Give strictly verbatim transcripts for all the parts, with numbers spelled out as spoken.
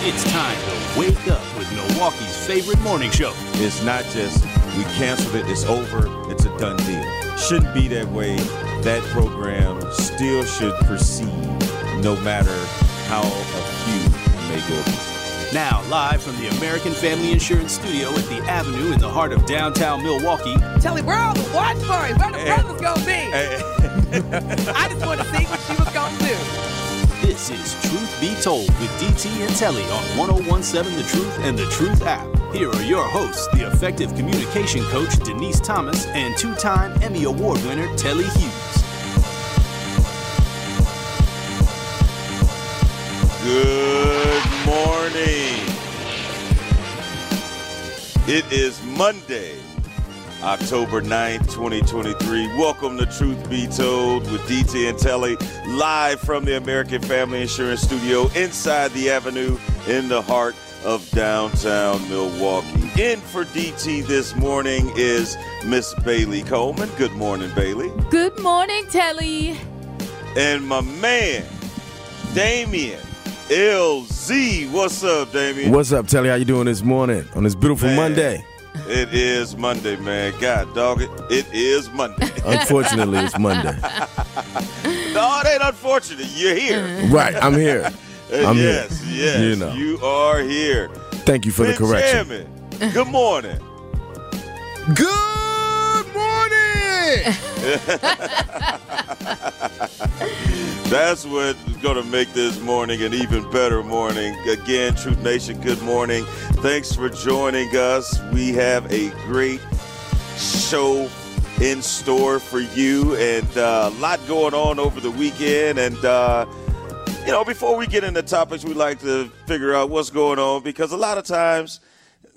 It's time to wake up with Milwaukee's favorite morning show. It's not just we canceled it, it's over, it's a done deal. Shouldn't be that way. That program still should proceed no matter how a few may go. Now, live from the American Family Insurance Studio at the Avenue in the heart of downtown Milwaukee. Tell him, we're all the watch for him. Where the hey. brother's going to be? Hey. I just want to see what she was going to do. This is Truth Be Told with D T and Telly on ten seventeen The Truth and the Truth App. Here are your hosts, the effective communication coach Denise Thomas and two-time Emmy Award winner Telly Hughes. Good morning. It is Monday, October ninth, twenty twenty-three. Welcome to Truth Be Told with D T and Telly, live from the American Family Insurance Studio inside the Avenue in the heart of downtown Milwaukee. In for D T this morning is Miss Bailey Coleman. Good morning, Bailey. Good morning, Telly. And my man, Damien L Z. What's up, Damien? What's up, Telly? How you doing this morning on this beautiful man, Monday? It is Monday, man. God, dog, it, it is Monday. Unfortunately, it's Monday. No, it ain't unfortunate. You're here. Right, I'm here. I'm yes, here. yes, you, know. you are here. Thank you for Ben the correction. Jammin, good morning. Good morning. That's what's going to make this morning an even better morning. Again, Truth Nation, good morning. Thanks for joining us. We have a great show in store for you and uh, a lot going on over the weekend. And, uh, you know, before we get into topics, we like to figure out what's going on because a lot of times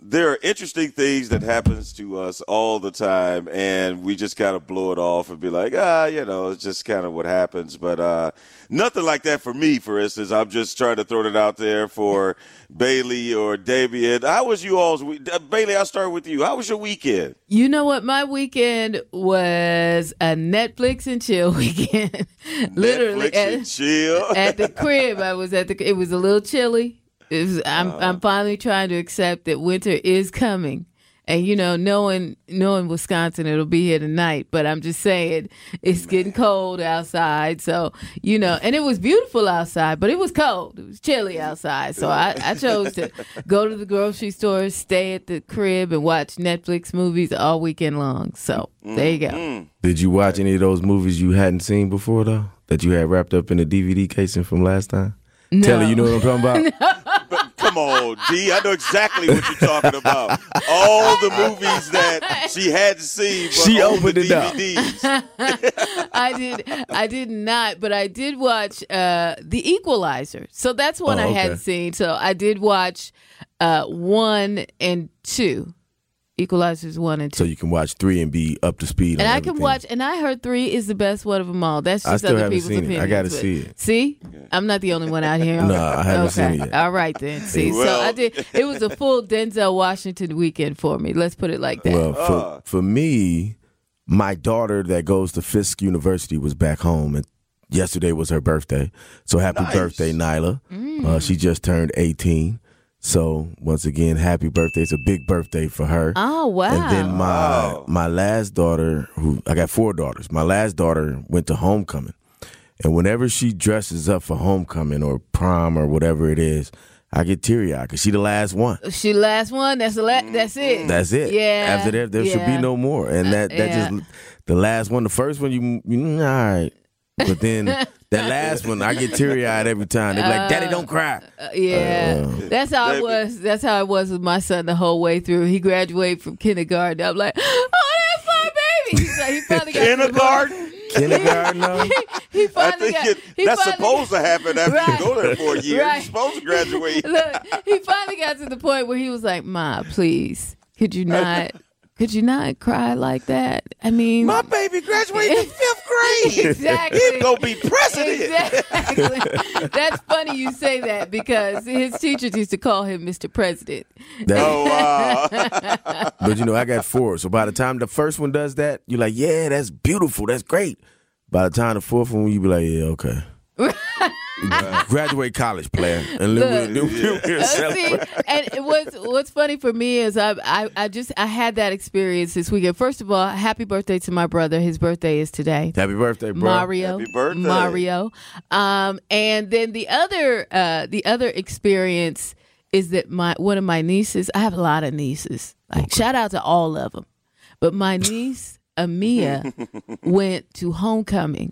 there are interesting things that happens to us all the time, and we just kind of blow it off and be like, ah, you know, it's just kind of what happens. But uh, nothing like that for me, for instance. I'm just trying to throw it out there for Bailey or Damien. How was you all's we- Bailey, I'll start with you. How was your weekend? You know what? My weekend was a Netflix and chill weekend. Literally. Netflix at, and chill. At the crib. I was at the. It was a little chilly. Was, I'm, I'm finally trying to accept that winter is coming. And, you know, knowing knowing Wisconsin, it'll be here tonight. But I'm just saying it's getting cold outside. So, you know, and it was beautiful outside, but it was cold. It was chilly outside. So I, I chose to go to the grocery store, stay at the crib, and watch Netflix movies all weekend long. So there you go. Did you watch any of those movies you hadn't seen before, though, that you had wrapped up in a D V D casing from last time? No. Telly, you know what I'm talking about? No. But come on, D. I know exactly what you're talking about. All the movies that she hadn't seen, but she opened the D V Ds. It up. I did. I did not, but I did watch uh, The Equalizer. So that's one oh, okay. I hadn't seen. So I did watch uh, one and two. Equalizers one and two. So you can watch three and be up to speed. And on I everything. can watch, and I heard three is the best one of them all. That's just other people's opinions. It. I got to see it. See? I'm not the only one out here. no, I haven't okay. seen it yet. All right, then. See, well. so I did. It was a full Denzel Washington weekend for me. Let's put it like that. Well, for, uh. for me, my daughter that goes to Fisk University was back home, and yesterday was her birthday. So happy nice. birthday, Nyla. Mm. Uh, she just turned eighteen. So, once again, happy birthday. It's a big birthday for her. Oh, wow. And then my wow. my last daughter, who I got four daughters. My last daughter went to homecoming. And whenever she dresses up for homecoming or prom or whatever it is, I get teary-eyed because she the last one. She the last one. That's the la- That's it. That's it. Yeah. After that, there yeah. should be no more. And that, that yeah. just, the last one, the first one, you, you all right. But then... That last one, I get teary-eyed every time. They're like, "Daddy, don't cry." Uh, yeah, uh, that's how it was. That's how it was with my son the whole way through. He graduated from kindergarten. I'm like, "Oh, that's my baby." He's like, he finally got kindergarten. kindergarten. he, he finally I think got, it, he that's finally, supposed to happen after right, you go there for a year. Right. You're supposed to graduate. Look, he finally got to the point where he was like, "Ma, please, could you not? Could you not cry like that? I mean, my baby graduated in fifth grade. Exactly. He's going to be president." Exactly. That's funny you say that, because his teachers used to call him Mister President. That, oh, wow. But, you know, I got four. So by the time the first one does that, you're like, yeah, that's beautiful. That's great. By the time the fourth one, you be like, yeah, okay. Right. Graduate college, player. And look, we'll, we'll, we'll see, and what's what's funny for me is I, I I just I had that experience this weekend. First of all, happy birthday to my brother. His birthday is today. Happy birthday, bro. Mario. Happy birthday, Mario. Um, and then the other uh, the other experience is that my one of my nieces. I have a lot of nieces. Like okay. Shout out to all of them, but my niece Amia went to homecoming.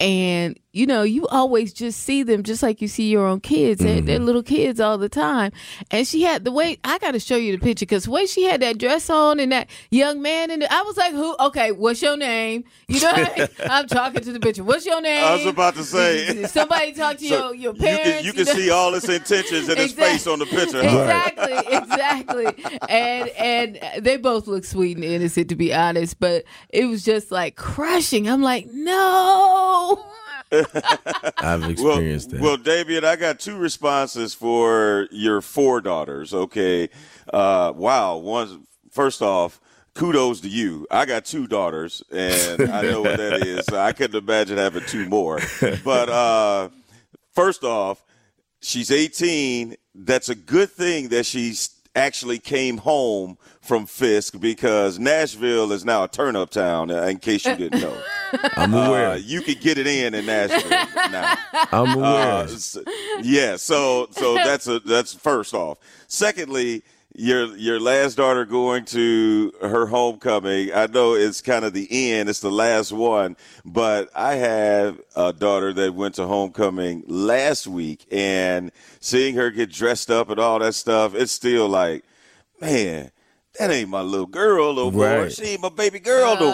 And, you know, you always just see them just like you see your own kids. They're, mm-hmm. they're little kids all the time. And she had the way, I got to show you the picture, because the way she had that dress on and that young man in it, I was like, who? Okay, what's your name? You know what I mean? I'm talking to the picture. What's your name? I was about to say. Somebody talk to so your, your parents. You can, you can you know? see all his intentions in exactly. his face on the picture. Exactly, right. exactly. And, and they both look sweet and innocent, to be honest. But it was just like crushing. I'm like, no. I've experienced well, that. Well, Damien, I got two responses for your four daughters. Okay, uh, wow. One, first off, kudos to you. I got two daughters, and I know what that is. So I couldn't imagine having two more. But uh, first off, she's eighteen. That's a good thing that she's actually came home from Fisk, because Nashville is now a turn-up town, in case you didn't know. I'm aware. Uh, you could get it in in Nashville now. I'm aware. Uh, so, yeah, so so that's a that's first off. Secondly, your your last daughter going to her homecoming, I know it's kind of the end, it's the last one, but I have a daughter that went to homecoming last week, and seeing her get dressed up and all that stuff, it's still like, man, that ain't my little girl no more. Right. She ain't my baby girl uh, no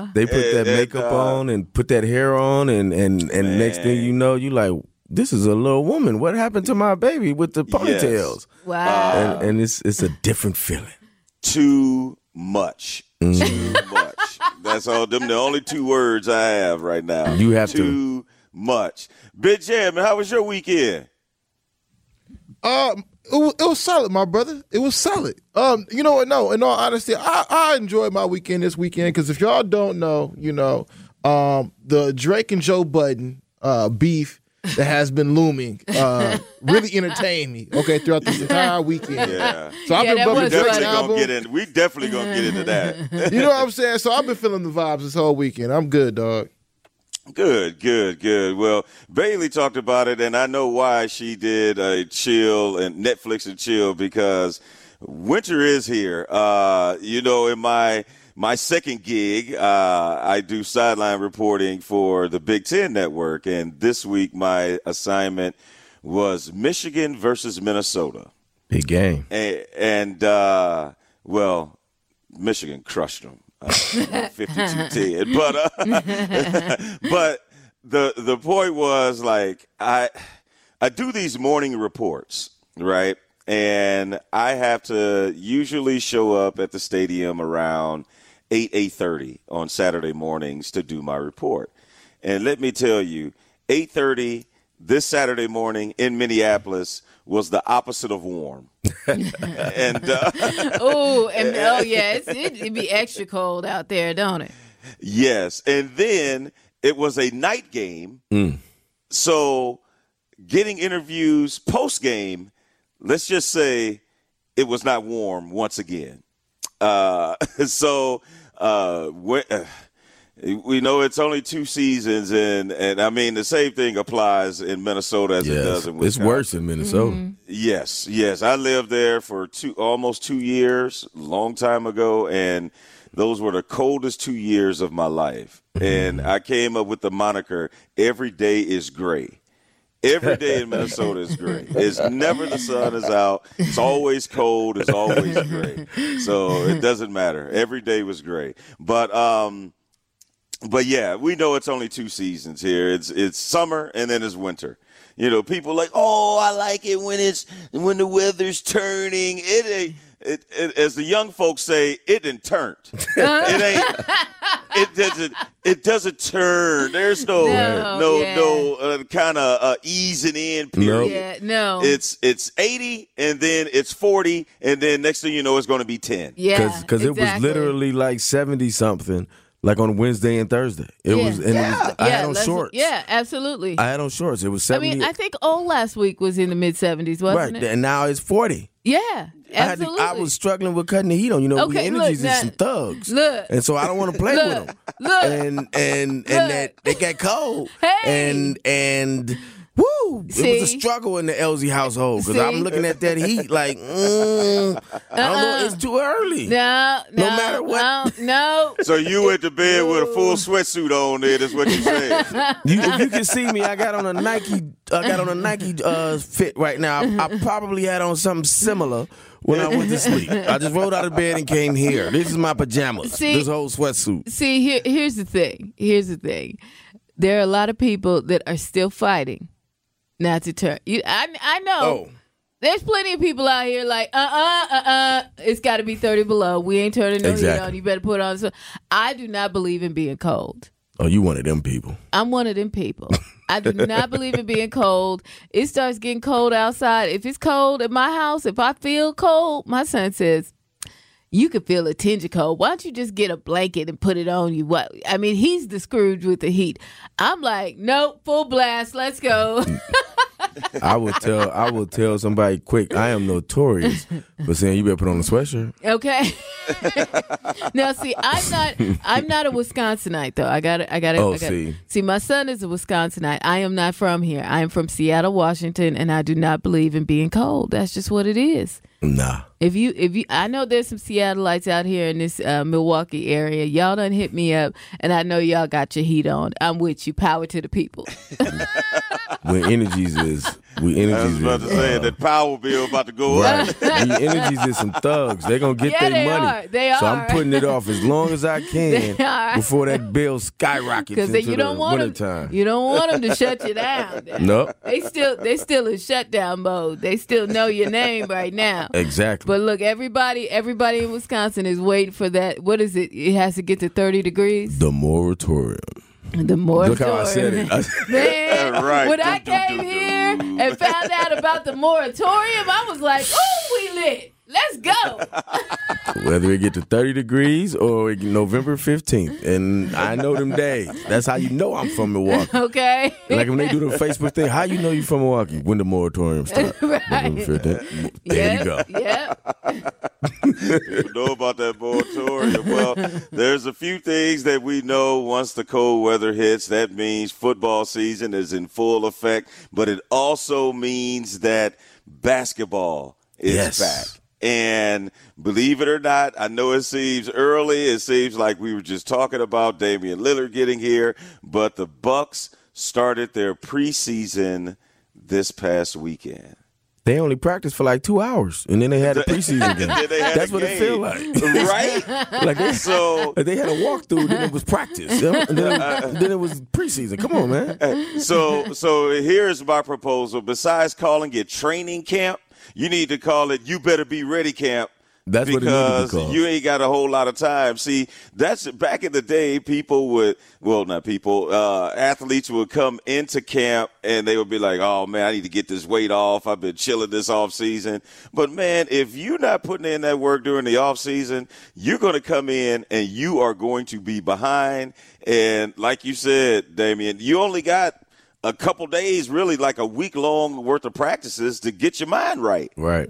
more. They put and, that makeup uh, on and put that hair on, and, and, and next thing you know, you like, this is a little woman. What happened to my baby with the ponytails? Yes. Wow. Uh, and and it's, it's a different feeling. Too much. Mm. Too much. That's all. Them the only two words I have right now. You have too to. Too much. Ben Jammin, how was your weekend? Um, it was, it was solid, my brother. It was solid. Um, you know what? No, in all honesty, I, I enjoyed my weekend this weekend, because if y'all don't know, you know, um, the Drake and Joe Budden uh, beef that has been looming uh, really entertained me, okay, throughout this entire weekend. Yeah. So I've yeah, been bumping Drake's album. Get in, we definitely going to get into that. You know what I'm saying? So I've been feeling the vibes this whole weekend. I'm good, dog. Good, good, good. Well, Bailey talked about it, and I know why she did a chill and Netflix and chill, because winter is here. Uh, you know, in my My second gig, uh, I do sideline reporting for the Big Ten Network, and this week my assignment was Michigan versus Minnesota. Big game. And, and uh, well, Michigan crushed them, uh, fifty-two ten. But, uh, but the the point was, like, I I do these morning reports, right? And I have to usually show up at the stadium around eight, eight thirty on Saturday mornings to do my report. And let me tell you, eight thirty this Saturday morning in Minneapolis was the opposite of warm. and uh, Oh, and oh yeah, it's, it, it'd be extra cold out there, don't it? Yes. And then it was a night game. Mm. So getting interviews post-game, let's just say it was not warm once again. Uh, so uh, we, uh, we know it's only two seasons, and, and I mean the same thing applies in Minnesota as yes, it does in Wisconsin. It's worse in Minnesota. Mm-hmm. Yes, yes. I lived there for two almost two years, long time ago, and those were the coldest two years of my life. Mm-hmm. And I came up with the moniker, every day is gray. Every day in Minnesota is gray. It's never the sun is out. It's always cold. It's always gray. So it doesn't matter. Every day was gray. But um, But yeah, we know it's only two seasons here. It's it's summer and then it's winter. You know, people like, oh, I like it when it's when the weather's turning. It ain't. It, it, as the young folks say, it didn't turn. It ain't. It doesn't. It doesn't turn. There's no no no, yeah. no uh, kind of uh, easing in period. Yeah, no. It's it's eighty and then it's forty and then next thing you know it's going to be ten. Yeah, because exactly. It was literally like seventy something. Like on Wednesday and Thursday. It yeah. was, and yeah. it was, I yeah, had on shorts. Yeah, absolutely. I had on shorts. It was seventy. I mean, I think all last week was in the mid seventies, wasn't right. it? And now it's forty. Yeah, absolutely. I, had to, I was struggling with cutting the heat on. You know, okay, We Energies is some thugs. Look. And so I don't want to play look, with them. Look. And, and, and look. That it got cold. Hey. And, and. Woo! See? It was a struggle in the L Z household because I'm looking at that heat like, mm, uh-uh. I don't know, it's too early. No, no, no matter what. No, no. So you went to bed with a full sweatsuit on there. That's what you said. you, if you can see me, I got on a Nike. I got on a Nike uh, fit right now. I, I probably had on something similar when I went to sleep. I just rolled out of bed and came here. This is my pajamas. See, this whole sweatsuit. See, here, here's the thing. Here's the thing. There are a lot of people that are still fighting. Not to turn. You, I I know. Oh. There's plenty of people out here like, uh-uh, uh-uh, it's got to be thirty below. We ain't turning no exactly. heat on. You better put on. So I do not believe in being cold. Oh, you one of them people. I'm one of them people. I do not believe in being cold. It starts getting cold outside. If it's cold at my house, if I feel cold, my son says, you could feel a tinge of cold. Why don't you just get a blanket and put it on you? What I mean, he's the Scrooge with the heat. I'm like, nope, full blast. Let's go. I would tell I would tell somebody quick, I am notorious for saying you better put on a sweatshirt. Okay. Now see, I'm not I'm not a Wisconsinite though. I gotta I gotta, oh, I gotta see. see my son is a Wisconsinite. I am not from here. I am from Seattle, Washington, and I do not believe in being cold. That's just what it is. Nah. If you if you I know there's some Seattleites out here in this uh, Milwaukee area. Y'all done hit me up and I know y'all got your heat on. I'm with you. Power to the people. We Energies is We Energies I was about to is, say uh, that power bill about to go right. up. We Energies is some thugs. They're gonna get yeah, their they money. Are. They are. So I'm putting it off as long as I can before that bill skyrockets into you don't the want wintertime. Them, you don't want them to shut you down. Dad. Nope. They still they still in shutdown mode. They still know your name right now. Exactly. But look, everybody, everybody in Wisconsin is waiting for that. What is it? It has to get to thirty degrees. The moratorium. The moratorium. Look how I said it. I said, man, right. When do, I came do, do, here do. and found out about the moratorium, I was like, ooh, we lit. Let's go. Whether it get to thirty degrees or November fifteenth. And I know them days. That's how you know I'm from Milwaukee. Okay. Like when they do the Facebook thing, how you know you from Milwaukee? When the moratorium starts. Right. November fifteenth. There yep. you go. Yep. You know about that moratorium. Well, there's a few things that we know once the cold weather hits. That means football season is in full effect. But it also means that basketball is yes. back. And believe it or not, I know it seems early. It seems like we were just talking about Damian Lillard getting here. But the Bucks started their preseason this past weekend. They only practiced for like two hours, and then they had a preseason game. That's what game. It feel like. Right? Like they, so, they had a walkthrough, then it was practice. And then, uh, then it was preseason. Come on, man. So, so here's my proposal. Besides calling it training camp, you need to call it You Better Be Ready Camp. That's what it needs to be called. You ain't got a whole lot of time. See, that's back in the day, people would, well, not people, uh, athletes would come into camp and they would be like, oh, man, I need to get this weight off. I've been chilling this off season. But, man, if you're not putting in that work during the off season, you're going to come in and you are going to be behind. And like you said, Damien, you only got a couple days, really like a week-long worth of practices to get your mind right. Right.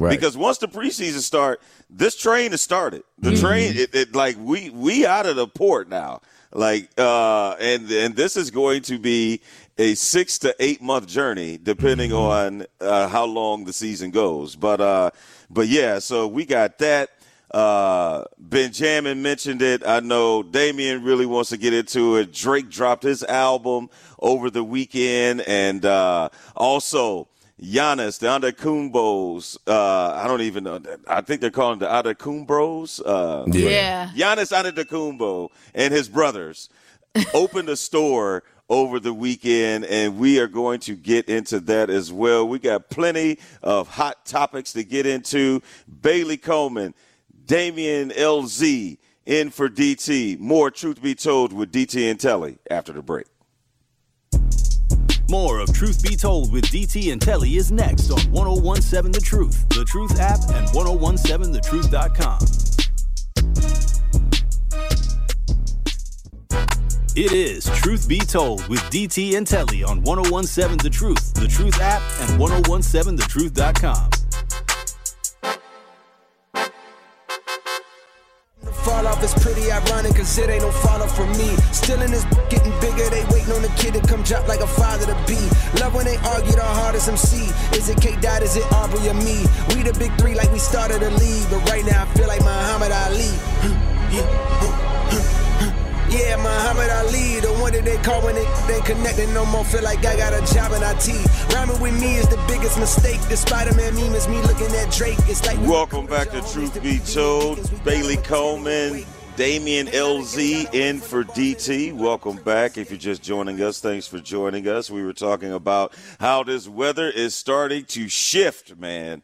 Right. Because once the preseason start, this train has started. The mm-hmm. train, it, it, like, we we out of the port now. Like, uh, and, and this is going to be a six- to eight-month journey, depending mm-hmm. on uh, how long the season goes. But, uh, but yeah, so we got that. Uh, Ben Jammin mentioned it. I know Damien really wants to get into it. Drake dropped his album over the weekend. And uh, also, Giannis, the Antetokounmbros. Uh, I don't even know. I think they're calling the Antetokounmbros. Uh, yeah. Giannis Antetokounmpo and his brothers opened a store over the weekend, and we are going to get into that as well. We got plenty of hot topics to get into. Bailey Coleman, Damien L Z in for D T. More Truth Be Told with D T and Telly after the break. More of Truth Be Told with D T and Telly is next on ten seventeen The Truth, the Truth App, and ten seventeen the truth dot com. It is Truth Be Told with D T and Telly on ten seventeen The Truth, the Truth App, and ten seventeen the truth dot com. The fall off is pretty ironic, cause it ain't no fall off for me. Still in this getting bigger, they waiting on the kid to come drop like a father to be. Love when they argue, the hardest M C. Is it K-Dot, is it Aubrey or me? We the big three like we started a league, but right now I feel like Muhammad Ali. Yeah, Muhammad Ali, the one that they call when they ain't connecting no more. Feel like I got a job in I T. Rhyming with me is the biggest mistake. The Spider-Man meme is me looking at Drake. It's like welcome back to Truth Be Told. Bailey Coleman, Damien L Z in for D T. Welcome back. If you're just joining us, thanks for joining us. We were talking about how this weather is starting to shift, man.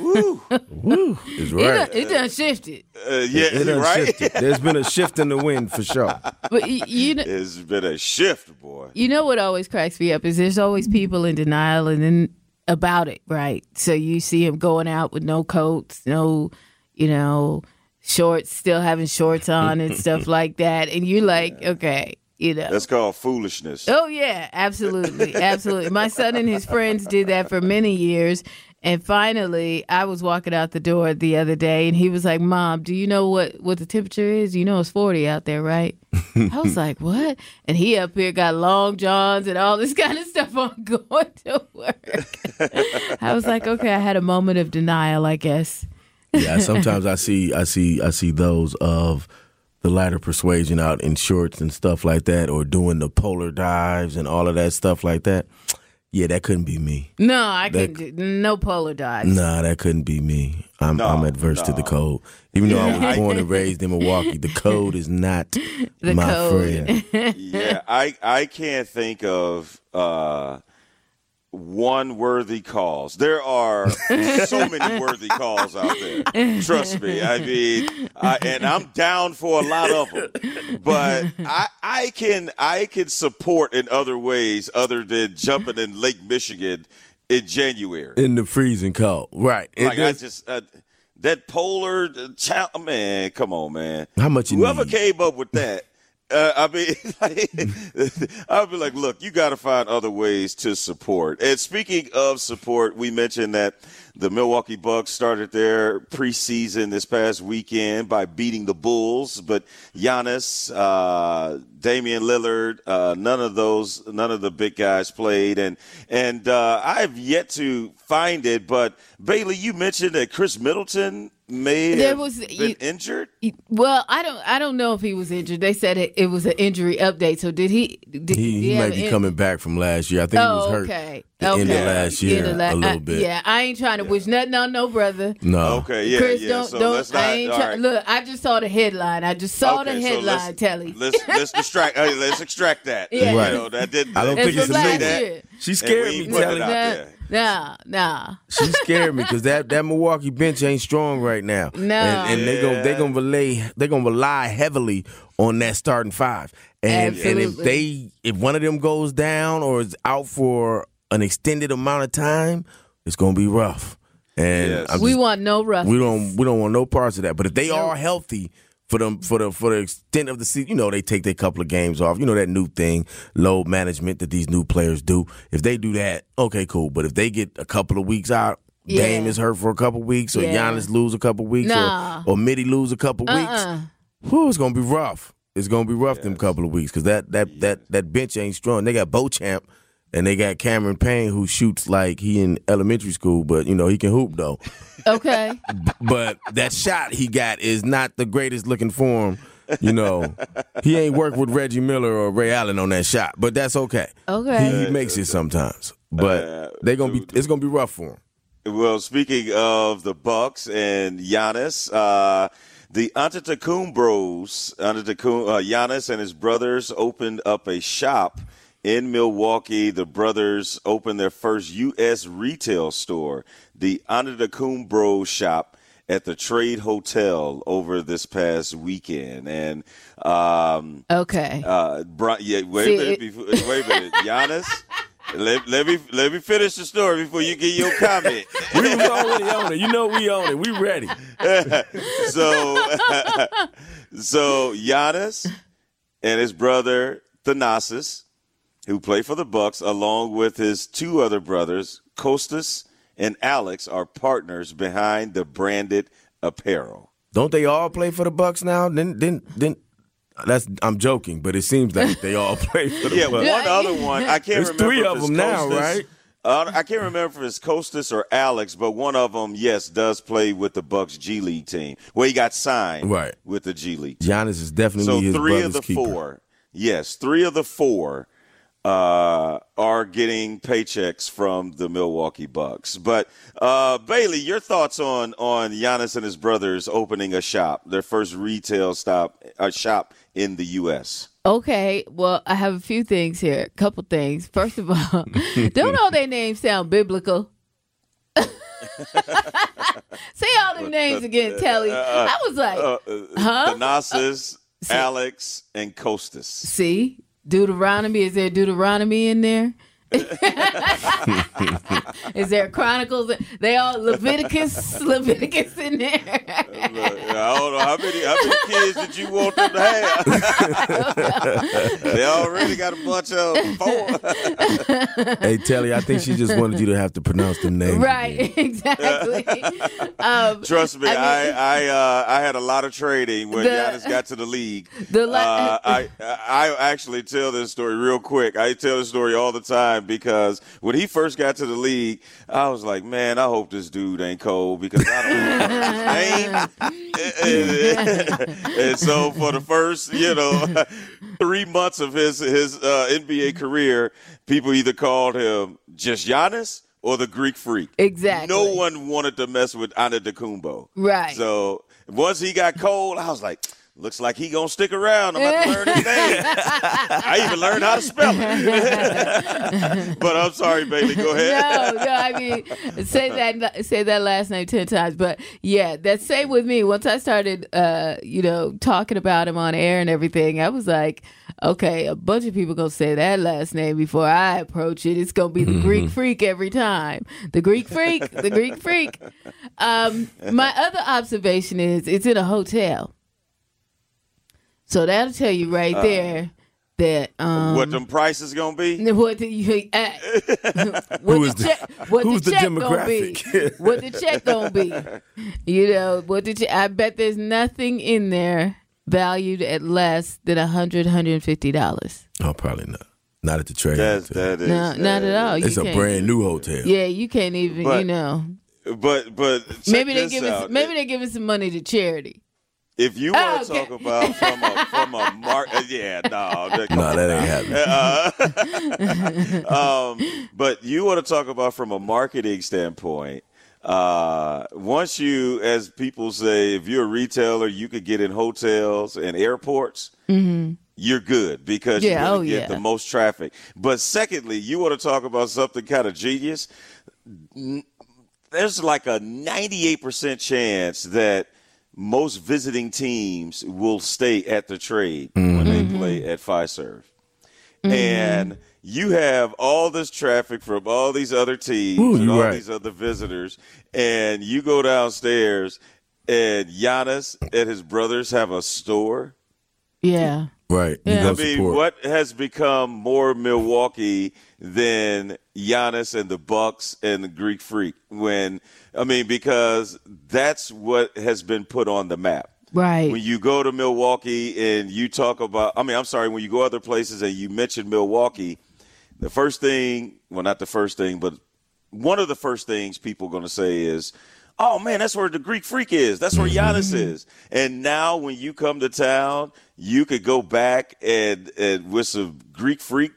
Woo. Woo. It's right. It done, it done shifted. Uh, yeah, it, it done right? shifted. There's been a shift in the wind for sure. But you, you know, there's been a shift, boy. You know what always cracks me up is there's always people in denial and then about it, right? So you see him going out with no coats, no, you know, shorts, still having shorts on and stuff like that. And you're like, okay. You know. That's called foolishness. Oh, yeah, absolutely. Absolutely. My son and his friends did that for many years. And finally, I was walking out the door the other day, and he was like, Mom, do you know what, what the temperature is? You know it's forty out there, right? I was like, what? And he up here got long johns and all this kind of stuff on going to work. I was like, okay, I had a moment of denial, I guess. Yeah, sometimes I see, I see, I see those of the latter persuasion out in shorts and stuff like that, or doing the polar dives and all of that stuff like that. Yeah, that couldn't be me. No, I that, couldn't do no polar dives. Nah, that couldn't be me. I'm no, I'm adverse no. to the cold. Even though I was born and raised in Milwaukee, the cold is not the my code. friend. Yeah, I, I can't think of uh, one worthy cause. There are so many worthy calls out there. Trust me. I mean, I, and I'm down for a lot of them. But I, I can I can support in other ways other than jumping in Lake Michigan in January in the freezing cold, right? It like does. I just uh, that polar child, man. Come on, man. How much you whoever need? Came up with that. Uh, I mean, like, I'll be like, look, you got to find other ways to support. And speaking of support, we mentioned that the Milwaukee Bucks started their preseason this past weekend by beating the Bulls. But Giannis, uh, Damian Lillard, uh, none of those, none of the big guys played. And and uh, I've yet to find it. But, Bailey, you mentioned that Chris Middleton May there have was, been you, injured? Well, I don't I don't know if he was injured. They said it, it was an injury update. So did he? Did, he he did might be in- coming back from last year. I think oh, he was hurt okay. the okay. end of last year of la- a little bit. I, yeah, I ain't trying to yeah. wish nothing on no brother. No. Okay, yeah, Chris, yeah. Don't, so don't, let's not, I ain't try- right. Look, I just saw the headline. I just saw okay, the headline, so let's, Telly. Let's let's distract. Hey, let's extract that. Yeah. Right. You know, that didn't, I don't think it's a that. She scared me, Telly. Nah, nah. She scared me because that, that Milwaukee bench ain't strong right now. No, and, and yeah. they gonna they gonna rely they gonna rely heavily on that starting five. And Absolutely. and if they if one of them goes down or is out for an extended amount of time, it's gonna be rough. And yes. just, we want no rough. We don't we don't want no parts of that. But if they no. are healthy. For them, for the for the extent of the season, you know, they take their couple of games off. You know, that new thing, load management that these new players do. If they do that, okay, cool. But if they get a couple of weeks out, yeah. Dame is hurt for a couple of weeks, or yeah. Giannis lose a couple of weeks, nah. or, or Mitty lose a couple of uh-uh. weeks, whew, it's going to be rough. It's going to be rough yes. them couple of weeks because that that, yes. that that bench ain't strong. They got Beauchamp. And they got Cameron Payne, who shoots like he in elementary school, but, you know, he can hoop, though. Okay. But that shot he got is not the greatest looking form. You know, he ain't worked with Reggie Miller or Ray Allen on that shot, but that's okay. Okay. He, he makes it sometimes. But uh, they're gonna be it's gonna be rough for them. Well, speaking of the Bucks and Giannis, uh, the Antetokounmbros, Antetokounmpo, uh, Giannis and his brothers opened up a shop in Milwaukee. The brothers opened their first U S retail store, the Antetokounmbros shop, at the Trade Hotel over this past weekend. And, um, okay. Uh, Bron- yeah, wait See, a minute. Before, wait a minute. Giannis, let, let me, let me finish the story before you get your comment. We was already on it. You know, we on it. We ready. so, so Giannis and his brother, Thanasis, who played for the Bucks, along with his two other brothers, Costas and Alex, are partners behind the branded apparel. Don't they all play for the Bucks now? Then, then, then. That's I'm joking, but it seems like they all play for the yeah, Bucks. Yeah, one other one. I can't There's remember. There's three of them Costas, now, right? Uh, I can't remember if it's Costas or Alex, but one of them, yes, does play with the Bucks G League team. Well, he got signed right. with the G League team. Giannis is definitely so his brother's keeper. So three of the four. Yes, three of the four. Uh, are getting paychecks from the Milwaukee Bucks. But, uh, Bailey, your thoughts on, on Giannis and his brothers opening a shop, their first retail stop, uh, shop in the U S? Okay, well, I have a few things here, a couple things. First of all, don't all their names sound biblical? Say all their names again, Telly. Uh, uh, I was like, uh, uh, huh? Thanasis, uh, Alex, and Costas. See? Deuteronomy, is there Deuteronomy in there? Is there Chronicles? They all Leviticus, Leviticus in there. I don't know how many, how many kids did you want them to have? They already got a bunch of four. Hey, Telly, I think she just wanted you to have to pronounce the name. Right, again. Exactly. Um, Trust me, I mean, I I, uh, I had a lot of trading when the, Giannis got to the league. The li- uh, I I actually tell this story real quick. I tell this story all the time. Because when he first got to the league, I was like, man, I hope this dude ain't cold because I don't know his name. And so for the first, you know, three months of his, his uh, N B A career, people either called him just Giannis or the Greek Freak. Exactly. No one wanted to mess with Antetokounmpo. Right. So once he got cold, I was like, looks like he gonna stick around. I'm about to learn his name. I even learned how to spell it. But I'm sorry, Bailey. Go ahead. No, no. I mean, say that say that last name ten times. But yeah, that same with me. Once I started, uh, you know, talking about him on air and everything, I was like, okay, a bunch of people gonna say that last name before I approach it. It's gonna be the mm-hmm. Greek Freak every time. The Greek Freak. The Greek Freak. Um, my other observation is it's in a hotel. So that'll tell you right uh, there that um, what them prices gonna be. What the you, uh, what Who the, the check? What who's the, the check gonna be? What the check gonna be? You know what the check? I bet there's nothing in there valued at less than a hundred, hundred and fifty dollars. Oh, probably not. Not at the Trade Hotel. That is, no, that not is. At all. You it's a brand new hotel. Yeah, you can't even. But, you know. But but maybe they give us, maybe they giving some money to charity. If you want to oh, okay. talk about from a from a mark, yeah, no, that, no, that ain't happening. Uh, um, but you want to talk about from a marketing standpoint. Uh, once you, as people say, if you're a retailer, you could get in hotels and airports. Mm-hmm. You're good because yeah, you're going to oh, get yeah. the most traffic. But secondly, you want to talk about something kind of genius. There's like a ninety-eight percent chance that most visiting teams will stay at the Trade mm-hmm. when they play at Fiserv. Mm-hmm. And you have all this traffic from all these other teams Ooh, and all right. these other visitors, and you go downstairs, and Giannis and his brothers have a store. Yeah. Right. Yeah. I mean, what has become more Milwaukee than Giannis and the Bucks and the Greek Freak? When I mean, because that's what has been put on the map. Right. When you go to Milwaukee and you talk about, I mean, I'm sorry, when you go other places and you mention Milwaukee, the first thing, well, not the first thing, but one of the first things people are going to say is, oh, man, that's where the Greek Freak is. That's where Giannis is. And now when you come to town, you could go back and, and with some Greek Freak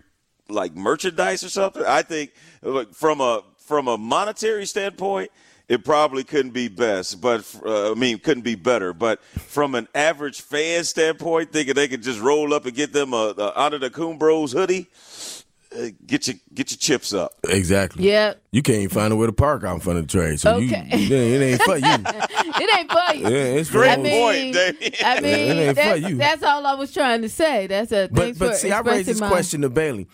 like merchandise or something. I think like, from a from a monetary standpoint, it probably couldn't be best, but uh, I mean, couldn't be better. But from an average fan standpoint, thinking they could just roll up and get them a, a Antetokounmbros hoodie, uh, get your get your chips up. Exactly. Yeah. You can't even find a way to park out in front of the train, so okay. you, it ain't for you. It ain't for you. Yeah, it's great I mean, point, Damien. I mean, it ain't that's, for you. That's all I was trying to say. That's a. But, but see, I raised this my... question to Bailey.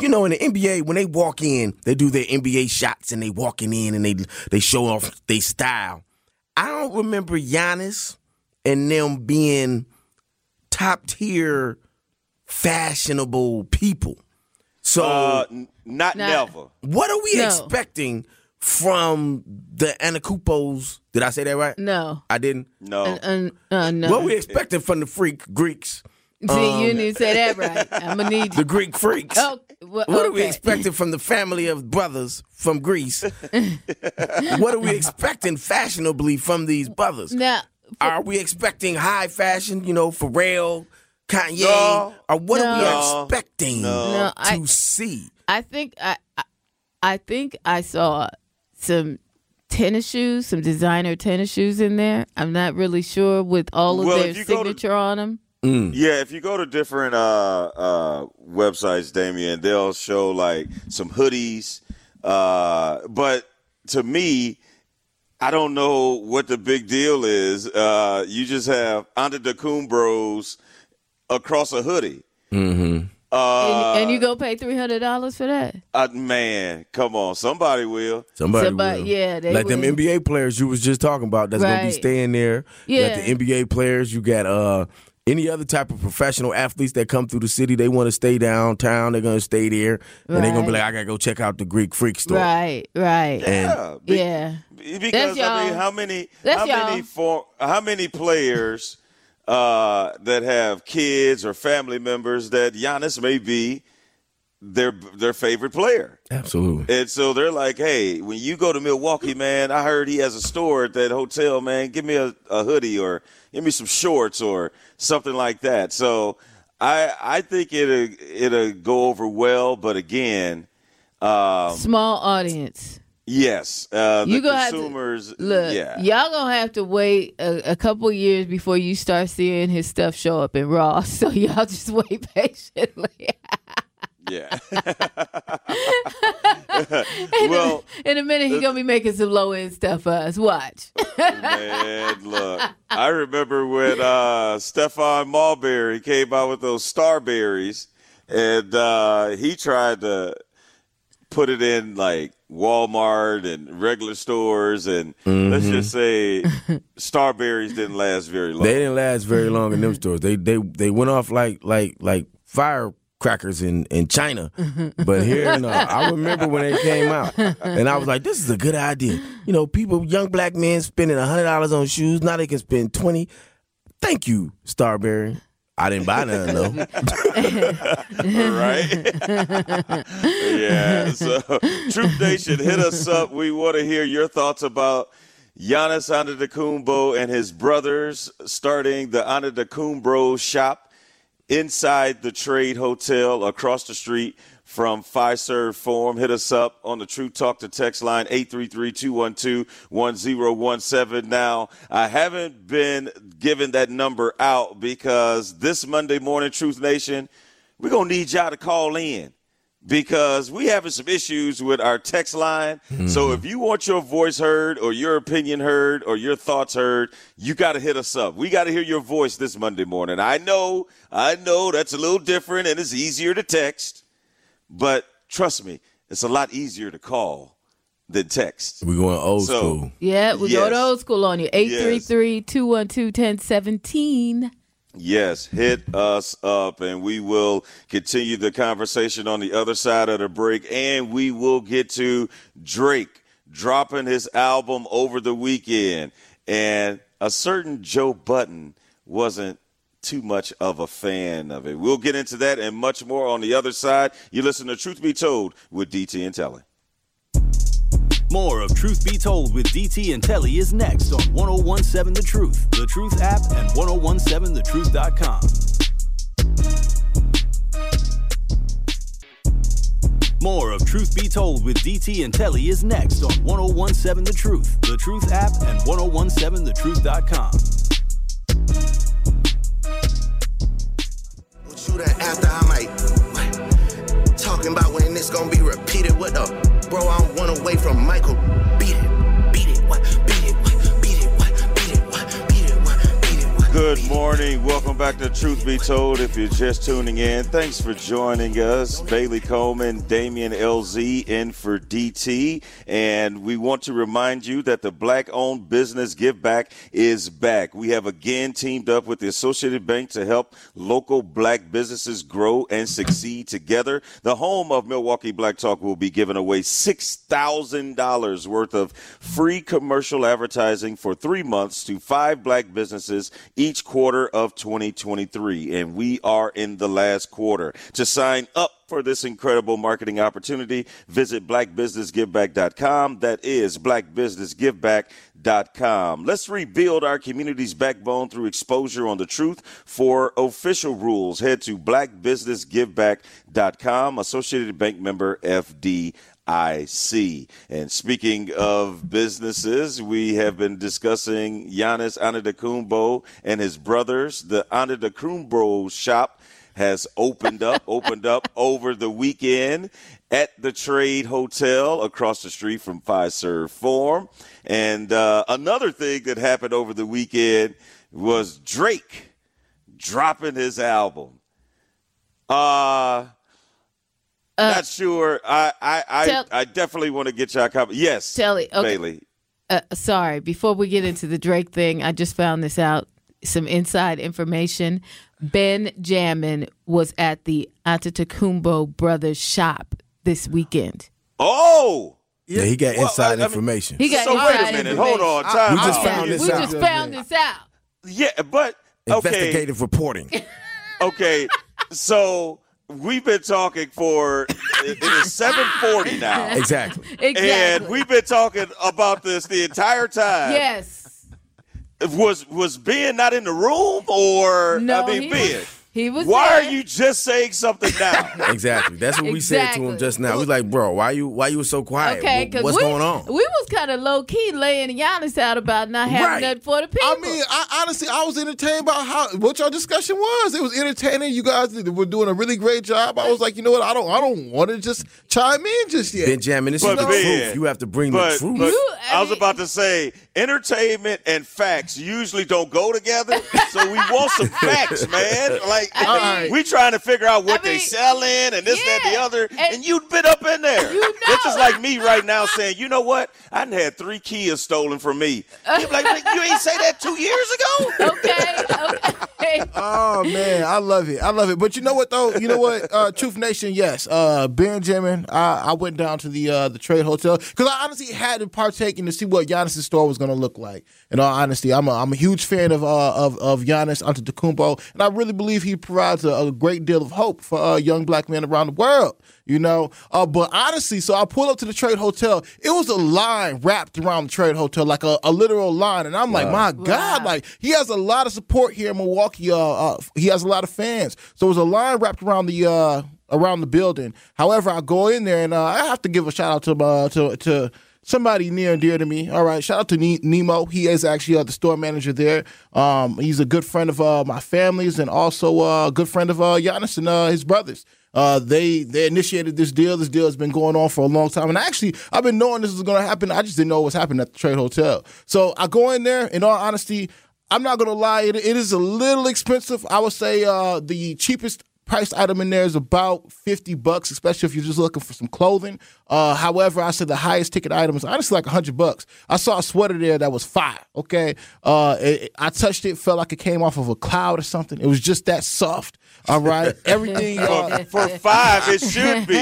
You know, in the N B A, when they walk in, they do their N B A shots and they walking in and they they show off their style. I don't remember Giannis and them being top-tier, fashionable people. So uh, n- not, not never. What are we no. expecting from the Antetokounmpos? Did I say that right? No. I didn't? No. Uh, uh, uh, no. What are we expecting from the freak Greeks? See, um, you didn't say that right. I'm going to need you. The Greek freaks. Oh. Well, what okay. are we expecting from the family of brothers from Greece? What are we expecting fashionably from these brothers? Now, for, are we expecting high fashion, you know, Pharrell, Kanye? No, or what no, are we expecting no, to I, see? I think I, I think I saw some tennis shoes, some designer tennis shoes in there. I'm not really sure with all of well, their signature to- on them. Mm. Yeah, if you go to different uh, uh, websites, Damien, they'll show like some hoodies. Uh, but to me, I don't know what the big deal is. Uh, you just have Antetokounmbros across a hoodie. Mm-hmm. Uh, and, and you go pay three hundred dollars for that? Uh, man, come on. Somebody will. Somebody, Somebody will. Yeah, they like will. Them N B A players you was just talking about that's right. going to be staying there. Yeah. Like the N B A players, you got... uh. Any other type of professional athletes that come through the city, they want to stay downtown. They're going to stay there. Right. And they're going to be like, I got to go check out the Greek freak store. Right, right. Yeah. Be- yeah. Because, that's y'all. I mean, how many, that's how, y'all. Many for, how many players uh, that have kids or family members that Giannis may be their their favorite player? Absolutely. And so they're like, hey, when you go to Milwaukee, man, I heard he has a store at that hotel, man. Give me a, a hoodie or give me some shorts or something like that. So I I think it'll, it'll go over well. But, again. Um, Small audience. Yes. Uh, the you gonna consumers. Have to, look, yeah. y'all going to have to wait a, a couple years before you start seeing his stuff show up in Raw. So y'all just wait patiently. Yeah. Well, in a minute, he's going to be making some low-end stuff for us. Watch. Man, look. I remember when uh, Stephon Marbury came out with those Starberries, and uh, he tried to put it in, like, Walmart and regular stores, and mm-hmm. let's just say Starberries didn't last very long. They didn't last very long in them stores. They they they went off like like like fire. Crackers in, in China, but here, no. I remember when they came out, and I was like, "This is a good idea." You know, people, young black men spending a hundred dollars on shoes. Now they can spend twenty. Thank you, Starberry. I didn't buy none though. Right? Yeah. So, Truth Nation, hit us up. We want to hear your thoughts about Giannis Antetokounmpo and his brothers starting the Antetokounmbros shop inside the Trade Hotel across the street from Fiserv Forum. Hit us up on the True Talk to Text line, eight three three, two one two, one zero one seven. Now, I haven't been giving that number out because this Monday morning, Truth Nation, we're going to need y'all to call in because we having some issues with our text line. Mm-hmm. So if you want your voice heard or your opinion heard or your thoughts heard, you got to hit us up. We got to hear your voice this Monday morning. I know, I know that's a little different and it's easier to text, but trust me, it's a lot easier to call than text. We're going old so, school. Yeah, we're yes. going old school on you. eight three three, two one two, one zero one seven. Yes, hit us up, and we will continue the conversation on the other side of the break, and we will get to Drake dropping his album over the weekend, and a certain Joe Budden wasn't too much of a fan of it. We'll get into that and much more on the other side. You listen to Truth Be Told with D T and Telly. More of Truth Be Told with D T and Telly is next on ten seventeen The Truth, the Truth App, and ten seventeen the truth dot com. More of Truth Be Told with D T and Telly is next on ten seventeen The Truth, the Truth App, and ten seventeen the truth dot com. After I might, what? Talking about when this gonna be repeated. What the? Bro, I'm one away from Michael. Beat it, beat it, what? Beat it, what? Beat it, what? Beat it, what? Beat it, what? Beat it, what? Good morning. Welcome back to Truth Be Told. If you're just tuning in, thanks for joining us. Bailey Coleman, Damien L Z in for D T. And we want to remind you that the Black-owned business give back is back. We have again teamed up with the Associated Bank to help local Black businesses grow and succeed together. The home of Milwaukee Black Talk will be giving away six thousand dollars worth of free commercial advertising for three months to five Black businesses each quarter of twenty twenty-three, and we are in the last quarter. To sign up for this incredible marketing opportunity, visit black business give back dot com. That is black business give back dot com. Let's rebuild our community's backbone through exposure on the truth. For official rules, head to black business give back dot com. Associated Bank member F D I C. I see. And speaking of businesses, we have been discussing Giannis Antetokounmpo and his brothers. The Antetokounmbros shop has opened up, opened up over the weekend at the Trade Hotel across the street from Fiserv Forum. And uh, another thing that happened over the weekend was Drake dropping his album. Uh Uh, Not sure. I I, I, tell, I definitely want to get y'all comment. Yes, Telly, okay. Bailey. Uh, sorry, before we get into the Drake thing, I just found this out, some inside information. Ben Jammin was at the Antetokounmpo Brothers shop this weekend. Oh! Yeah, he got well, inside I mean, information. He got so inside wait a minute. Hold on. Time we just out. found this we out. We just found this out. Yeah, but, okay. Investigative reporting. Okay, so... We've been talking for, it is seven forty now. Exactly. Exactly. And we've been talking about this the entire time. Yes. Was was Ben not in the room or, no, I mean, he Ben? Was, he was Why there. Are you just saying something now? Exactly. That's what we exactly. said to him just now. We was like, bro, why you why you so quiet? Okay, w- what's we, going on? We was kind of low-key laying Giannis out about not having right. nothing for the people. I mean, I, honestly, I was entertained by how what your discussion was. It was entertaining. You guys were doing a really great job. I was like, you know what? I don't I don't want to just chime in just yet. Benjamin, this but is the ben, truth. You have to bring but, the truth. But you, I, I mean, was about to say, entertainment and facts usually don't go together, so we want some facts, man. Like, I mean, we trying to figure out what I mean, they selling and this, yeah, that, the other, and, and you've been up in there. You know. It's just like me right now saying, you know what? I done had three Kias stolen from me. You're like, you ain't say that two years ago? Okay, okay. Oh, man, I love it. I love it. But you know what, though? You know what? Uh, Truth Nation, yes. Uh, Benjamin, I, I went down to the uh, the Trade Hotel because I honestly had to partake in to see what Giannis' store was going to look like. In all honesty, I'm a, I'm a huge fan of, uh, of, of Giannis Antetokounmpo, and I really believe he provides a, a great deal of hope for uh, young Black men around the world, you know. Uh, but honestly, so I pulled up to the Trade Hotel. It was a line wrapped around the Trade Hotel, like a, a literal line. And I'm wow. like, my God, wow. like he has a lot of support here in Milwaukee. Uh, uh, he has a lot of fans. So it was a line wrapped around the uh, around the building. However, I go in there and uh, I have to give a shout out to uh, to to. Somebody near and dear to me. All right, shout out to ne- Nemo. He is actually uh, the store manager there. Um, he's a good friend of uh, my family's and also uh, a good friend of uh, Giannis and uh, his brothers. Uh, they they initiated this deal. This deal has been going on for a long time. And actually, I've been knowing this is going to happen. I just didn't know what's happening at the Trade Hotel. So I go in there, in all honesty, I'm not going to lie. It, it is a little expensive. I would say uh, the cheapest price item in there is about fifty bucks, especially if you're just looking for some clothing. Uh, however, I said the highest ticket item is honestly like one hundred bucks. I saw a sweater there that was fire, okay? Uh, it, it, I touched it, felt like it came off of a cloud or something. It was just that soft, all right? Everything. Uh, for, for five, it should be.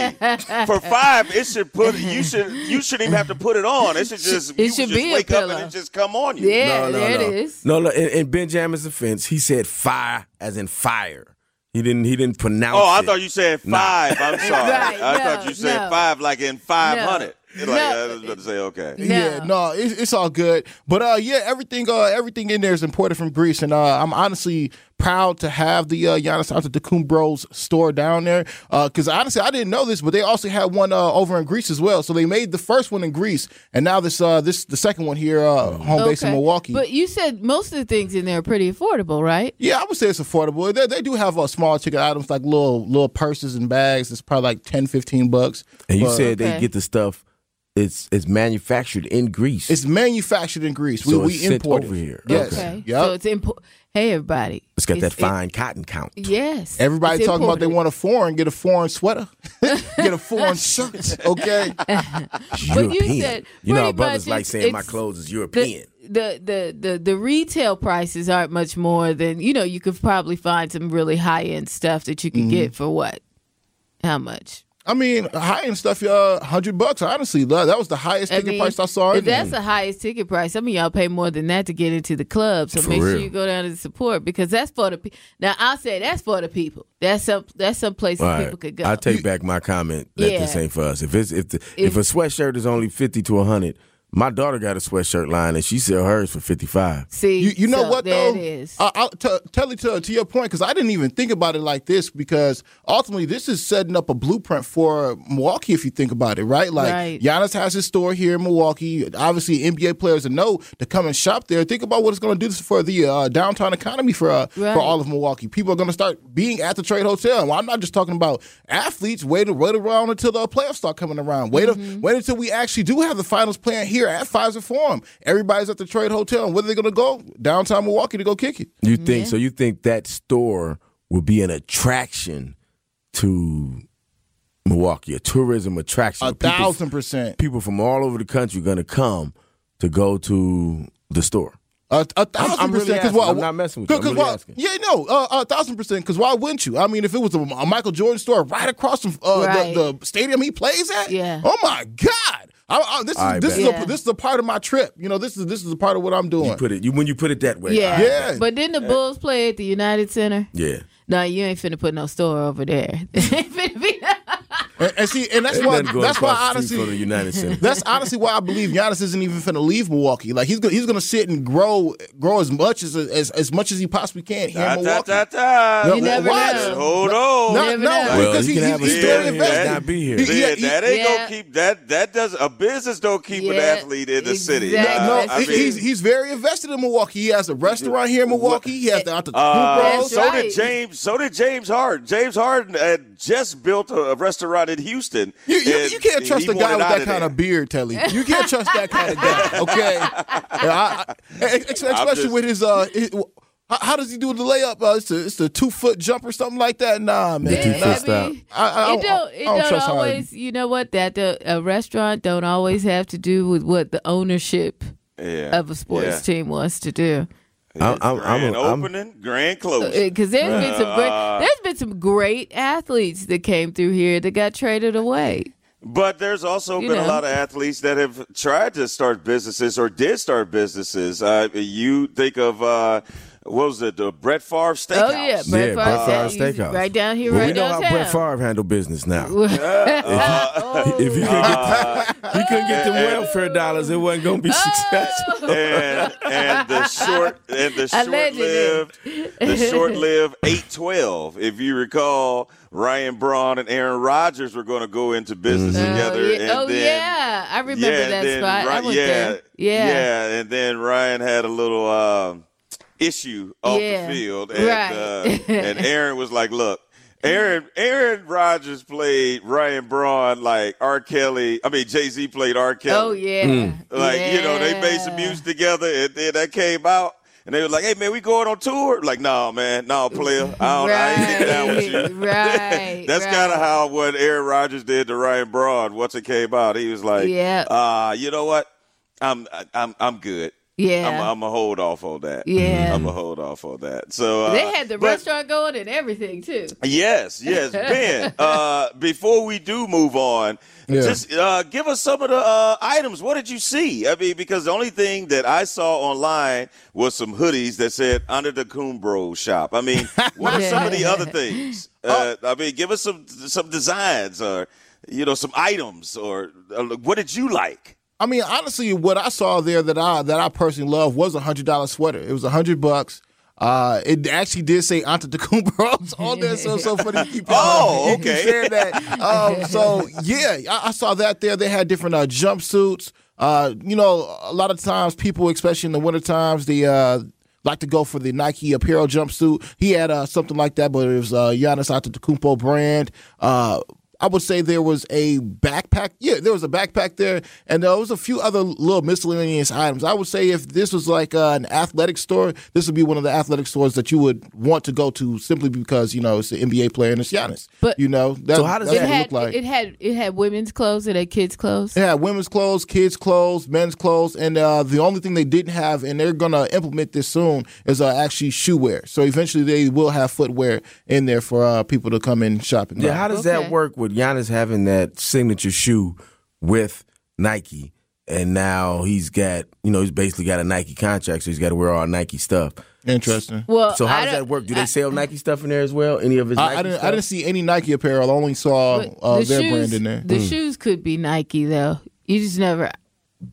For five, it should put, you should, you shouldn't even have to put it on. It should just, it you should just be wake up and it just come on you. Yeah, no, no, there no. it is. No, look, in, in Benjamin's offense, he said fire as in fire. He didn't. He didn't pronounce. Oh, I it. thought you said five. No. I'm sorry. Right, I no, thought you said no. five, like in five hundred. No. Like, no. I was about to say okay. No. Yeah, no, it's, it's all good. But uh, yeah, everything, uh, everything in there is imported from Greece, and uh, I'm honestly proud to have the uh, Giannis Antetokounmbros store down there. Because uh, honestly, I didn't know this, but they also had one uh, over in Greece as well. So they made the first one in Greece, and now this uh, this the second one here, uh, home okay. base in Milwaukee. But you said most of the things in there are pretty affordable, right? Yeah, I would say it's affordable. They, they do have uh, small ticket items like little little purses and bags. It's probably like ten, fifteen bucks. And you but, said okay. they get the stuff. It's it's manufactured in Greece. It's manufactured in Greece. We so we import it over here. Yes. Okay. Yep. So it's import. Hey everybody. It's got it's, that fine it, cotton count. Yes. Everybody talking imported. About they want a foreign, get a foreign sweater, get a foreign shirt. Okay. European. You, said, you know how brothers like saying my clothes is European. The, the the the the retail prices aren't much more than you know. You could probably find some really high end stuff that you could mm-hmm. get for what? How much? I mean, high-end stuff, uh, one hundred bucks. Honestly, that was the highest I ticket mean, price I saw. If in that's there. The highest ticket price, some of y'all pay more than that to get into the club. So for make real. Sure you go down and support because that's for the people. Now, I'll say that's for the people. That's some that's some places right. people could go. I take back my comment that yeah. this ain't for us. If it's if the, if, if a sweatshirt is only fifty to one hundred, my daughter got a sweatshirt line, and she sell hers for fifty-five. See, you, you know so what though? It is. I, I'll t- tell you to, to your point, because I didn't even think about it like this. Because ultimately, this is setting up a blueprint for Milwaukee. If you think about it, right? Like right. Giannis has his store here in Milwaukee. Obviously, N B A players know to come and shop there. Think about what it's going to do for the uh, downtown economy for uh, right. for all of Milwaukee. People are going to start being at the Trade Hotel. Well, I'm not just talking about athletes. Wait, wait around until the playoffs start coming around. Wait, mm-hmm. a, wait until we actually do have the finals playing here. At Fiserv Forum, everybody's at the Trade Hotel. And where are they going to go? Downtown Milwaukee to go kick it. You think yeah. so? You think that store will be an attraction to Milwaukee, a tourism attraction? A thousand people, percent. People from all over the country are going to come to go to the store. A, a thousand I'm, I'm percent. Really why, I'm not messing with you. I'm really why, yeah, no, uh, a thousand percent. Because why wouldn't you? I mean, if it was a, a Michael Jordan store right across from uh, right. The, the stadium he plays at, yeah. oh my God. I, I, this is right, this is, yeah. a, this is a part of my trip. You know, this is this is a part of what I'm doing. You put it you, when you put it that way. Yeah. Right. yeah. But didn't the Bulls play at the United Center? Yeah. No, you ain't finna put no store over there. and, and see, and that's why that's why honestly the United Center. That's honestly why I believe Giannis isn't even finna leave Milwaukee. Like he's gonna, he's going to sit and grow grow as much as as, as much as he possibly can here in Milwaukee. Da, da, da. No, you never know. Hold on. No, no, well, because he, he, he's he still invested. Not be here. He, he, yeah, he, that ain't yeah. gonna keep that. That does a business don't keep yeah, an athlete in the exactly. city. Uh, no, he, mean, he's he's very invested in Milwaukee. He has a restaurant here in Milwaukee. He has the Antetokounmbros. So did James. So did James Harden. James Harden had just built a restaurant in Houston. You, you, you can't trust a guy with that kind of beard, Telly. You can't trust that kind of guy, okay? I, I, especially just, with his, uh, his how does he do the layup? Uh, it's, a, it's a two-foot jump or something like that? Nah, man. Yeah, that's, I mean, I, I, I it don't, it I don't, don't trust always, Harden. You know what, that the, a restaurant don't always have to do with what the ownership yeah. of a sports yeah. team wants to do. I'm, I'm, grand I'm, I'm, opening, grand closing. Because there's uh, been some great, there's been some great athletes that came through here that got traded away. But there's also you been know. a lot of athletes that have tried to start businesses or did start businesses. Uh, you think of uh, what was it, the Brett Favre Steakhouse? Oh yeah, Brett yeah, Favre Steakhouse, right down here, well, right we downtown. We know how Brett Favre handle business now. uh, if you uh, could get, you couldn't get the welfare dollars, it wasn't gonna be successful. And, and the short, and the short-lived, the short-lived eight twelve. If you recall, Ryan Braun and Aaron Rodgers were going to go into business mm-hmm. together. Oh, yeah. And oh, then, yeah. I remember yeah, that then, spot. Right, I went yeah, there. Yeah. Yeah. And then Ryan had a little uh, issue off yeah. the field. And, right. uh, and Aaron was like, look, Aaron Aaron Rodgers played Ryan Braun like R. Kelly. I mean, Jay-Z played R. Kelly. Oh, yeah. Mm. Like, yeah. you know, they made some music together, and then that came out. And they were like, hey, man, we going on tour? Like, no, nah, man, no, nah, player. I, don't, right, I ain't getting down with you. Right, That's right. kind of how what Aaron Rodgers did to Ryan Braun once it came out. He was like, yep. uh, you know what? I'm I'm I'm good. Yeah. I'm I'm going to hold off on that. Yeah. I'm going to hold off on that. So uh, they had the but, restaurant going and everything, too. Yes, yes. Ben, uh, before we do move on, yeah. just uh, give us some of the uh, items. What did you see? I mean, because the only thing that I saw online was some hoodies that said Antetokounmbros shop. I mean, what are some of the other things? Uh, oh. I mean, give us some some designs or, you know, some items or uh, what did you like? I mean, honestly, what I saw there that I that I personally loved was a one hundred dollar sweater. It was one hundred bucks. Uh, it actually did say Antetokounmbros on there, so so funny. Keep oh, on. okay. Share that. Um, so yeah, I, I saw that there. They had different uh, jumpsuits. Uh, you know, a lot of times people, especially in the winter times, the uh, like to go for the Nike apparel jumpsuit. He had uh, something like that, but it was uh, Giannis Antetokounmpo brand. Uh, I would say there was a backpack. Yeah, there was a backpack there, and there was a few other little miscellaneous items. I would say if this was like uh, an athletic store, this would be one of the athletic stores that you would want to go to simply because, you know, it's an N B A player and it's Giannis. But, you know, that, so how does it had, look like? It had, it had women's clothes, it had kids' clothes? It had women's clothes, kids' clothes, men's clothes, and uh, the only thing they didn't have, and they're going to implement this soon, is uh, actually shoe wear. So eventually they will have footwear in there for uh, people to come and shop. And yeah, buy. How does okay. that work with With Giannis having that signature shoe with Nike, and now he's got, you know, he's basically got a Nike contract, so he's got to wear all Nike stuff. Interesting. Well, so how I does that work? Do they I, sell Nike stuff in there as well? Any of his? I, Nike I didn't. Stuff? I didn't see any Nike apparel. I only saw uh, the their shoes, brand in there. The mm. shoes could be Nike though. You just never.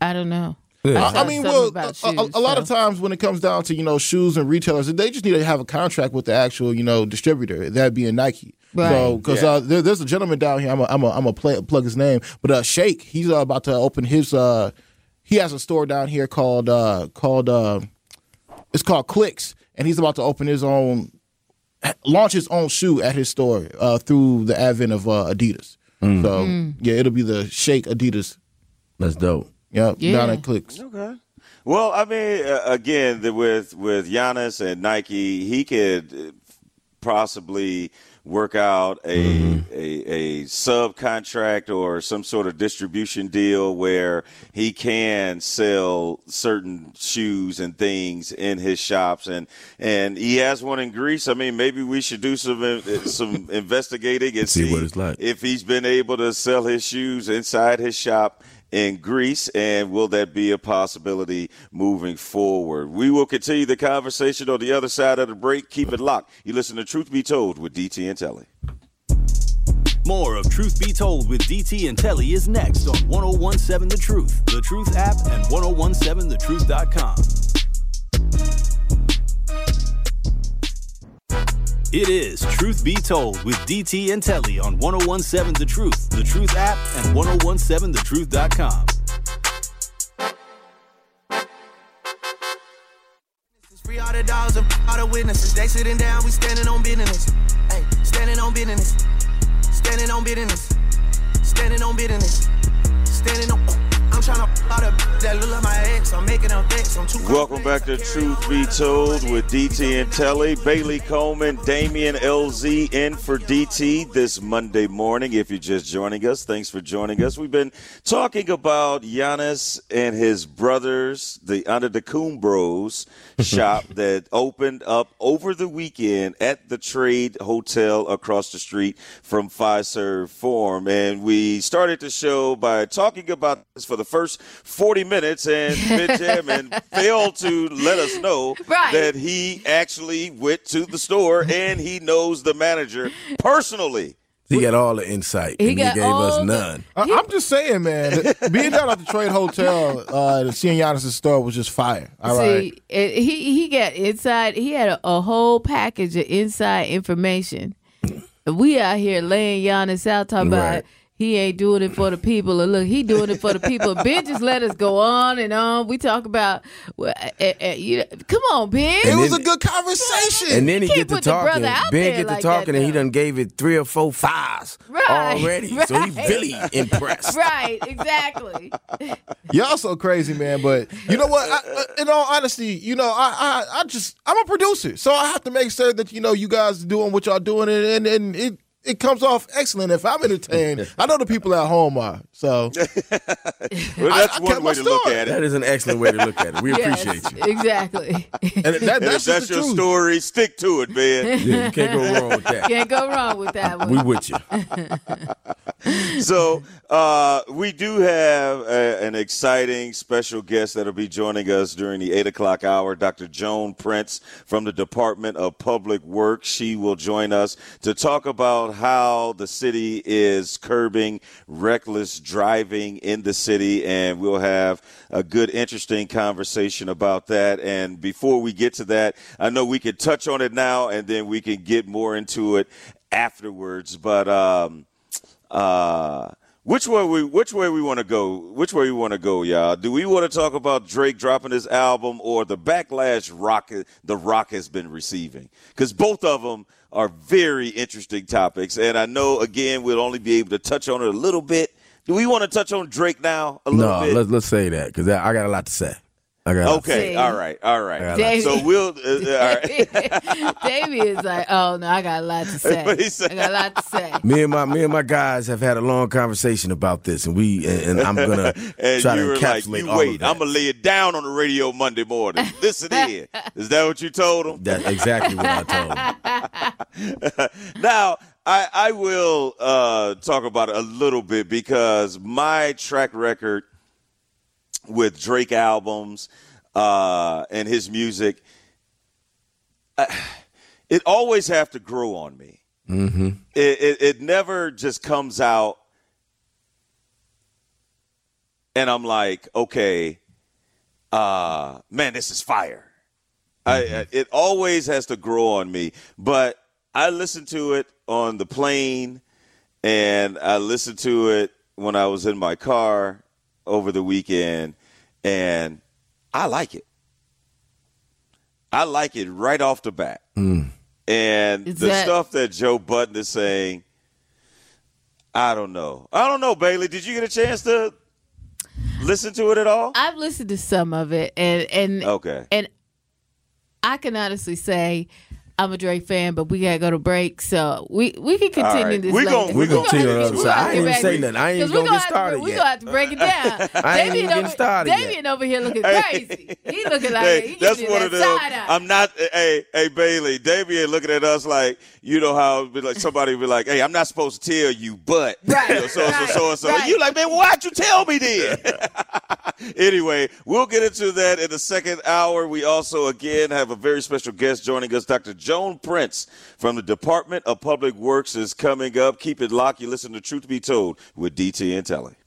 I don't know. Yeah. I, I mean, well, a, shoes, a, a so. lot of times when it comes down to, you know, shoes and retailers, they just need to have a contract with the actual, you know, distributor, that being Nike. Right. So, because yeah. uh, there, there's a gentleman down here, I'm a, I'm a, I'm a play, plug his name, but uh, Shake, he's uh, about to open his. Uh, he has a store down here called uh, called uh, it's called Clicks, and he's about to open his own, launch his own shoe at his store uh, through the advent of uh, Adidas. Mm. So mm. yeah, it'll be the Shake Adidas. That's dope. Yep, yeah, down at Clicks. Okay. Well, I mean, uh, again, the, with with Giannis and Nike, he could possibly work out a, mm-hmm. a a subcontract or some sort of distribution deal where he can sell certain shoes and things in his shops, and and he has one in Greece. I mean, maybe we should do some some investigating and see, see what it's like. If he's been able to sell his shoes inside his shop in Greece, and will that be a possibility moving forward? We will continue the conversation on the other side of the break. Keep it locked. You listen to Truth Be Told with D T and Telly. More of Truth Be Told with D T and Telly is next on ten seventeen The Truth, the Truth app, and ten seventeen the truth dot com. It is Truth Be Told with D T and Telly on ten seventeen The Truth, the Truth app, and ten seventeen the truth dot com. Free all the dogs and all the witnesses. They sitting down, we standing on business. Hey, standing on business. Standing on business. Standing on business. Standing on. I'm trying to pull out a that look like my ex. I'm making them fix. I'm too. Welcome back to Truth Be Told with D T and Telly. Bailey Coleman, Damien L Z in for D T this Monday morning. If you're just joining us, thanks for joining us. We've been talking about Giannis and his brothers, the Antetokounmbros shop that opened up over the weekend at the Trade Hotel across the street from Fiserv Forum. And we started the show by talking about this for the first forty minutes, and Ben Jammin failed to let us know right. that he actually went to the store and he knows the manager personally. He got all the insight, he and he gave us none. The, he, I'm just saying, man, being down at the Trade Hotel, uh, seeing Giannis' store was just fire. All see, right, it, he he got inside. He had a, a whole package of inside information. We out here laying Giannis out, talking right. about. He ain't doing it for the people. And look, he doing it for the people. Ben just let us go on and on. We talk about, well, uh, uh, you know, come on, Ben. It was a good conversation. And then he get to talking. Ben get to talking and he done gave it three or four fives already. So he really impressed. Right, exactly. Y'all so crazy, man. But you know what? I, in all honesty, you know, I, I, I just, I'm a producer. So I have to make sure that, you know, you guys are doing what y'all doing and, and, and it, It comes off excellent if I'm entertained. I know the people at home are. So well, that's I, I one way to look at it. That is an excellent way to look at it. We yes, appreciate you. Exactly. And that, that's, and if that's your truth. Story, stick to it, man. Yeah, you can't go wrong with that. Can't go wrong with that one. We with you. So uh, we do have a, an exciting special guest that will be joining us during the eight o'clock hour, Doctor Joan Prince from the Department of Public Works. She will join us to talk about how the city is curbing reckless driving. driving in the city, and we'll have a good, interesting conversation about that. And before we get to that, I know we could touch on it now, and then we can get more into it afterwards. But um, uh, which way we which way we want to go? Which way we want to go, y'all? Do we want to talk about Drake dropping his album or the backlash Rock the Rock has been receiving? Because both of them are very interesting topics, and I know again we'll only be able to touch on it a little bit. Do we want to touch on Drake now? A little no, bit? let's let's say that because I, I got a lot to say. I got okay, all right, all right. So we'll. Uh, all right. Davey is like, oh no, I got a lot to say. Said, I got a lot to say. Me and my me and my guys have had a long conversation about this, and we and, and I'm gonna and try to encapsulate like, you all wait, of that. I'm gonna lay it down on the radio Monday morning. This it is. Is that what you told him? That's exactly what I told him. Now I I will uh, talk about it a little bit because my track record with Drake albums uh, and his music, I, it always have to grow on me. Mm-hmm. It, it, it never just comes out and I'm like, okay, uh, man, this is fire. Mm-hmm. I, I, it always has to grow on me. But I listened to it on the plane and I listened to it when I was in my car over the weekend, and I like it. I like it right off the bat. Mm. And is the that- stuff that Joe Budden is saying, I don't know. I don't know, Bailey. Did you get a chance to listen to it at all? I've listened to some of it, and and okay. and I can honestly say I'm a Drake fan, but we gotta go to break, so we, we can continue right. this. We're gonna we're gonna continue this. So I ain't even say nothing. I ain't gonna, gonna get started to, yet. We gonna have to break it down. I ain't even getting started yet. Damien over here looking crazy. He looking like hey, he that's one that of the. I'm not. Hey, hey, Bailey. Damien looking at us like you know how like somebody be like, hey, I'm not supposed to tell you, but right, you know, so, right, so so so so. Right. You like, man, why'd you tell me then? Anyway, we'll get into that in the second hour. We also again have a very special guest joining us, Doctor Joan Prince from the Department of Public Works is coming up. Keep it locked. You listen to Truth Be Told with D T and Telly.